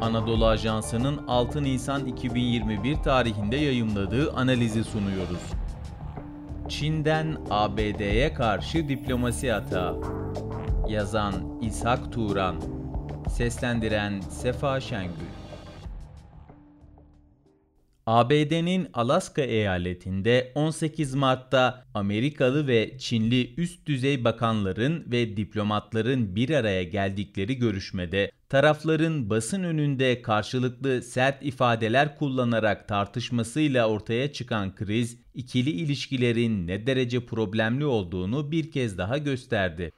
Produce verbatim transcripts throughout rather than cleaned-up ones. Anadolu Ajansı'nın altı Nisan iki bin yirmi bir tarihinde yayımladığı analizi sunuyoruz. Çin'den A B D'ye karşı diplomasi hata. Yazan İshak Turan, seslendiren Sefa Şengül. A B D'nin Alaska eyaletinde on sekiz Mart'ta Amerikalı ve Çinli üst düzey bakanların ve diplomatların bir araya geldikleri görüşmede tarafların basın önünde karşılıklı sert ifadeler kullanarak tartışmasıyla ortaya çıkan kriz, ikili ilişkilerin ne derece problemli olduğunu bir kez daha gösterdi.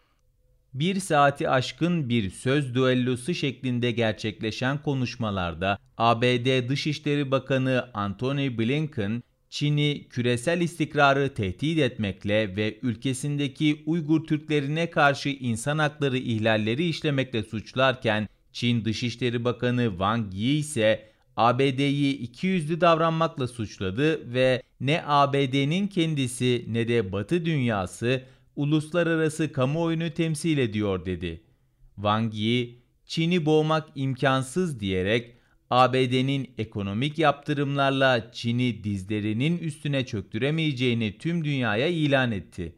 Bir saati aşkın bir söz düellosu şeklinde gerçekleşen konuşmalarda A B D Dışişleri Bakanı Antony Blinken, Çin'i küresel istikrarı tehdit etmekle ve ülkesindeki Uygur Türklerine karşı insan hakları ihlalleri işlemekle suçlarken, Çin Dışişleri Bakanı Wang Yi ise A B D'yi ikiyüzlü davranmakla suçladı ve ne A B D'nin kendisi ne de Batı dünyası uluslararası kamuoyunu temsil ediyor dedi. Wang Yi, Çin'i boğmak imkansız diyerek A B D'nin ekonomik yaptırımlarla Çin'i dizlerinin üstüne çöktüremeyeceğini tüm dünyaya ilan etti.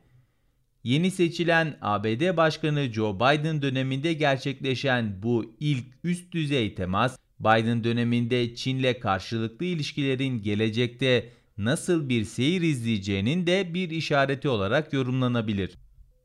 Yeni seçilen A B D Başkanı Joe Biden döneminde gerçekleşen bu ilk üst düzey temas, Biden döneminde Çin'le karşılıklı ilişkilerin gelecekte nasıl bir seyir izleyeceğinin de bir işareti olarak yorumlanabilir.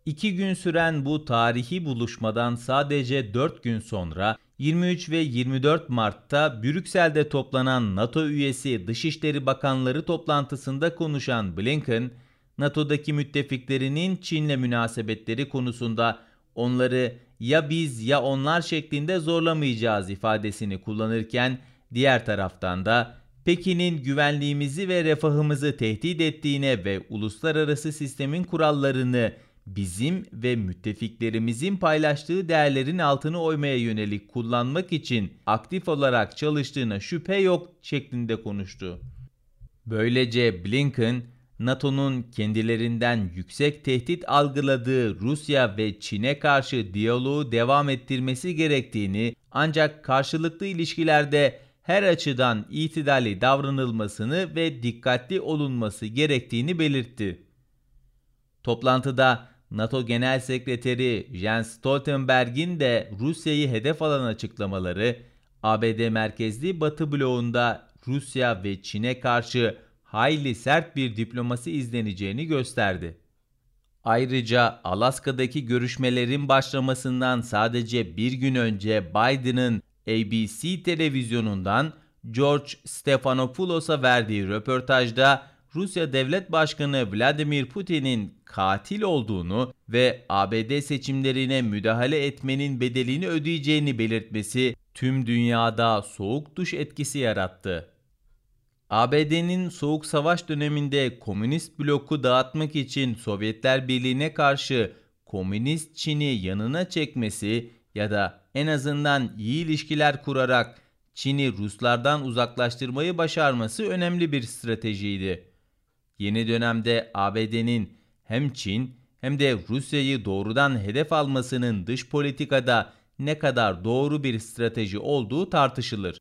İki gün süren bu tarihi buluşmadan sadece dört gün sonra yirmi üç ve yirmi dört Mart'ta Brüksel'de toplanan NATO üyesi Dışişleri Bakanları toplantısında konuşan Blinken, NATO'daki müttefiklerinin Çin'le münasebetleri konusunda onları ya biz ya onlar şeklinde zorlamayacağız ifadesini kullanırken, diğer taraftan da Pekin'in güvenliğimizi ve refahımızı tehdit ettiğine ve uluslararası sistemin kurallarını bizim ve müttefiklerimizin paylaştığı değerlerin altını oymaya yönelik kullanmak için aktif olarak çalıştığına şüphe yok şeklinde konuştu. Böylece Blinken, NATO'nun kendilerinden yüksek tehdit algıladığı Rusya ve Çin'e karşı diyaloğu devam ettirmesi gerektiğini, ancak karşılıklı ilişkilerde her açıdan itidalli davranılmasını ve dikkatli olunması gerektiğini belirtti. Toplantıda NATO Genel Sekreteri Jens Stoltenberg'in de Rusya'yı hedef alan açıklamaları, A B D merkezli Batı bloğunda Rusya ve Çin'e karşı hayli sert bir diplomasi izleneceğini gösterdi. Ayrıca Alaska'daki görüşmelerin başlamasından sadece bir gün önce Biden'ın A B C televizyonundan George Stepanopoulos'a verdiği röportajda Rusya Devlet Başkanı Vladimir Putin'in katil olduğunu ve A B D seçimlerine müdahale etmenin bedelini ödeyeceğini belirtmesi tüm dünyada soğuk duş etkisi yarattı. A B D'nin Soğuk Savaş döneminde komünist bloku dağıtmak için Sovyetler Birliği'ne karşı komünist Çin'i yanına çekmesi ya da en azından iyi ilişkiler kurarak Çin'i Ruslardan uzaklaştırmayı başarması önemli bir stratejiydi. Yeni dönemde A B D'nin hem Çin hem de Rusya'yı doğrudan hedef almasının dış politikada ne kadar doğru bir strateji olduğu tartışılır.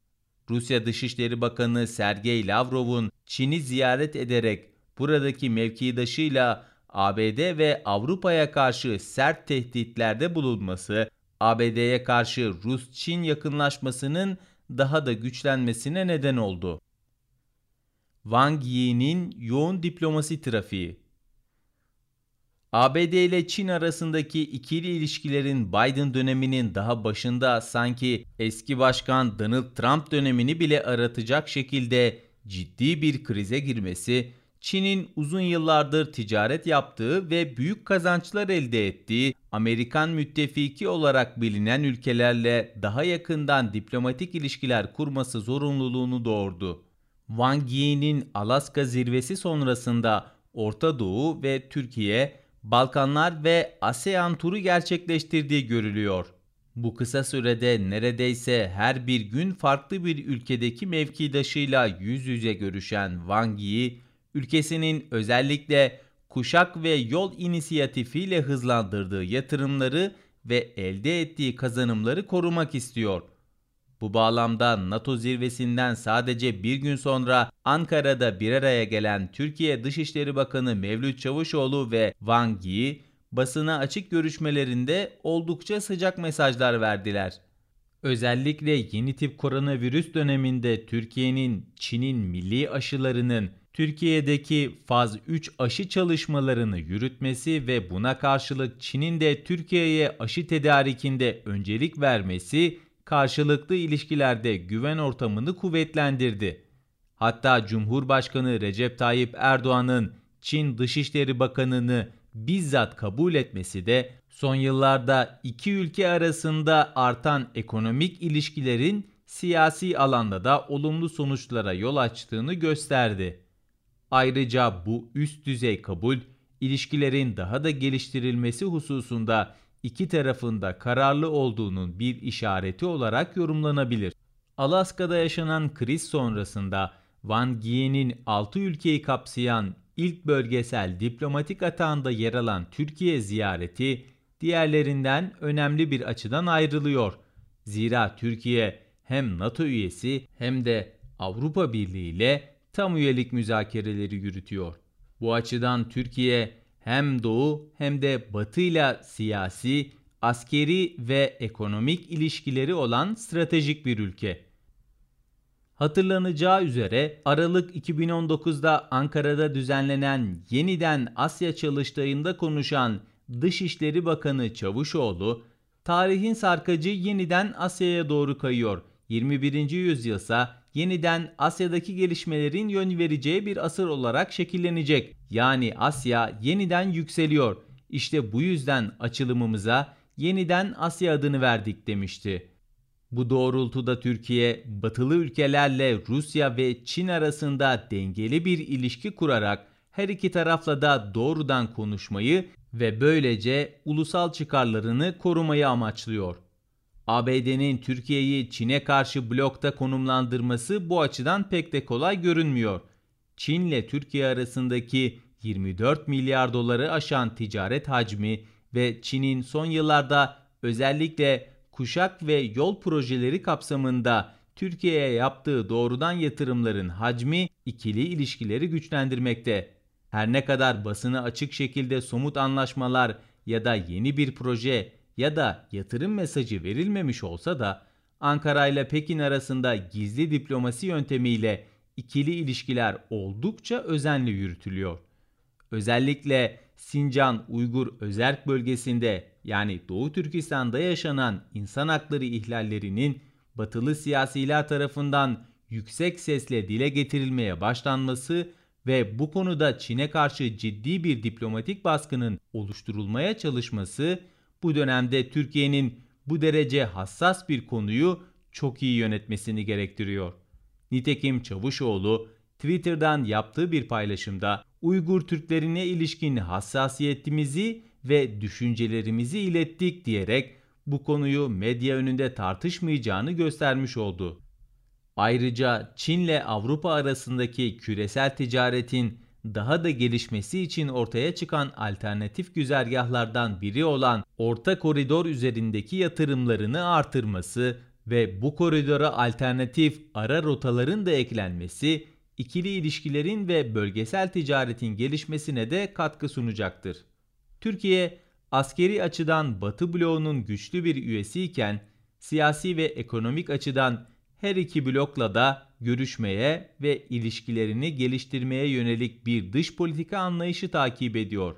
Rusya Dışişleri Bakanı Sergey Lavrov'un Çin'i ziyaret ederek buradaki mevkidaşıyla A B D ve Avrupa'ya karşı sert tehditlerde bulunması, A B D'ye karşı Rus-Çin yakınlaşmasının daha da güçlenmesine neden oldu. Wang Yi'nin yoğun diplomasi trafiği. A B D ile Çin arasındaki ikili ilişkilerin Biden döneminin daha başında sanki eski başkan Donald Trump dönemini bile aratacak şekilde ciddi bir krize girmesi, Çin'in uzun yıllardır ticaret yaptığı ve büyük kazançlar elde ettiği Amerikan müttefiki olarak bilinen ülkelerle daha yakından diplomatik ilişkiler kurması zorunluluğunu doğurdu. Wang Yi'nin Alaska zirvesi sonrasında Orta Doğu ve Türkiye, Balkanlar ve ASEAN turu gerçekleştirdiği görülüyor. Bu kısa sürede neredeyse her bir gün farklı bir ülkedeki mevkidaşıyla yüz yüze görüşen Wang Yi, ülkesinin özellikle Kuşak ve Yol inisiyatifiyle hızlandırdığı yatırımları ve elde ettiği kazanımları korumak istiyor. Bu bağlamda NATO zirvesinden sadece bir gün sonra Ankara'da bir araya gelen Türkiye Dışişleri Bakanı Mevlüt Çavuşoğlu ve Wang Yi basına açık görüşmelerinde oldukça sıcak mesajlar verdiler. Özellikle yeni tip koronavirüs döneminde Türkiye'nin, Çin'in milli aşılarının Türkiye'deki faz üç aşı çalışmalarını yürütmesi ve buna karşılık Çin'in de Türkiye'ye aşı tedarikinde öncelik vermesi karşılıklı ilişkilerde güven ortamını kuvvetlendirdi. Hatta Cumhurbaşkanı Recep Tayyip Erdoğan'ın Çin Dışişleri Bakanı'nı bizzat kabul etmesi de son yıllarda iki ülke arasında artan ekonomik ilişkilerin siyasi alanda da olumlu sonuçlara yol açtığını gösterdi. Ayrıca bu üst düzey kabul, ilişkilerin daha da geliştirilmesi hususunda iki tarafın da kararlı olduğunun bir işareti olarak yorumlanabilir. Alaska'da yaşanan kriz sonrasında Wang Yi'nin altı ülkeyi kapsayan ilk bölgesel diplomatik atağında yer alan Türkiye ziyareti diğerlerinden önemli bir açıdan ayrılıyor. Zira Türkiye hem NATO üyesi hem de Avrupa Birliği ile tam üyelik müzakereleri yürütüyor. Bu açıdan Türkiye hem Doğu hem de Batı'yla siyasi, askeri ve ekonomik ilişkileri olan stratejik bir ülke. Hatırlanacağı üzere Aralık iki bin on dokuzda Ankara'da düzenlenen yeniden Asya Çalıştayı'nda konuşan Dışişleri Bakanı Çavuşoğlu, "Tarihin sarkacı yeniden Asya'ya doğru kayıyor. yirmi birinci yüzyılsa yeniden Asya'daki gelişmelerin yön vereceği bir asır olarak şekillenecek. Yani Asya yeniden yükseliyor. İşte bu yüzden açılımımıza yeniden Asya adını verdik" demişti. Bu doğrultuda Türkiye, batılı ülkelerle Rusya ve Çin arasında dengeli bir ilişki kurarak her iki tarafla da doğrudan konuşmayı ve böylece ulusal çıkarlarını korumayı amaçlıyor. A B D'nin Türkiye'yi Çin'e karşı blokta konumlandırması bu açıdan pek de kolay görünmüyor. Çin'le Türkiye arasındaki yirmi dört milyar doları aşan ticaret hacmi ve Çin'in son yıllarda özellikle Kuşak ve Yol projeleri kapsamında Türkiye'ye yaptığı doğrudan yatırımların hacmi ikili ilişkileri güçlendirmekte. Her ne kadar basına açık şekilde somut anlaşmalar ya da yeni bir proje ya da yatırım mesajı verilmemiş olsa da Ankara ile Pekin arasında gizli diplomasi yöntemiyle ikili ilişkiler oldukça özenli yürütülüyor. Özellikle Sincan Uygur Özerk bölgesinde, yani Doğu Türkistan'da yaşanan insan hakları ihlallerinin batılı siyasiler tarafından yüksek sesle dile getirilmeye başlanması ve bu konuda Çin'e karşı ciddi bir diplomatik baskının oluşturulmaya çalışması bu dönemde Türkiye'nin bu derece hassas bir konuyu çok iyi yönetmesini gerektiriyor. Nitekim Çavuşoğlu Twitter'dan yaptığı bir paylaşımda "Uygur Türklerine ilişkin hassasiyetimizi ve düşüncelerimizi ilettik" diyerek bu konuyu medya önünde tartışmayacağını göstermiş oldu. Ayrıca Çin'le Avrupa arasındaki küresel ticaretin daha da gelişmesi için ortaya çıkan alternatif güzergahlardan biri olan Orta Koridor üzerindeki yatırımlarını artırması ve bu koridora alternatif ara rotaların da eklenmesi ikili ilişkilerin ve bölgesel ticaretin gelişmesine de katkı sunacaktır. Türkiye, askeri açıdan Batı bloğunun güçlü bir üyesiyken siyasi ve ekonomik açıdan her iki blokla da görüşmeye ve ilişkilerini geliştirmeye yönelik bir dış politika anlayışı takip ediyor.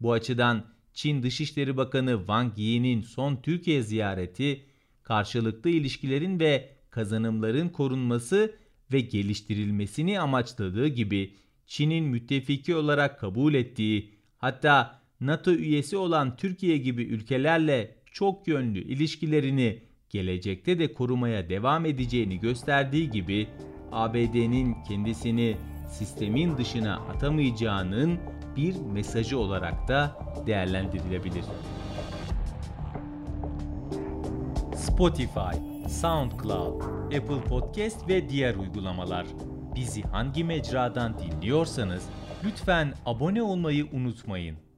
Bu açıdan Çin Dışişleri Bakanı Wang Yi'nin son Türkiye ziyareti, karşılıklı ilişkilerin ve kazanımların korunması ve geliştirilmesini amaçladığı gibi Çin'in müttefiki olarak kabul ettiği, hatta NATO üyesi olan Türkiye gibi ülkelerle çok yönlü ilişkilerini gelecekte de korumaya devam edeceğini gösterdiği gibi A B D'nin kendisini sistemin dışına atamayacağının bir mesajı olarak da değerlendirilebilir. Spotify, SoundCloud, Apple Podcast ve diğer uygulamalar. Bizi hangi mecradan dinliyorsanız lütfen abone olmayı unutmayın.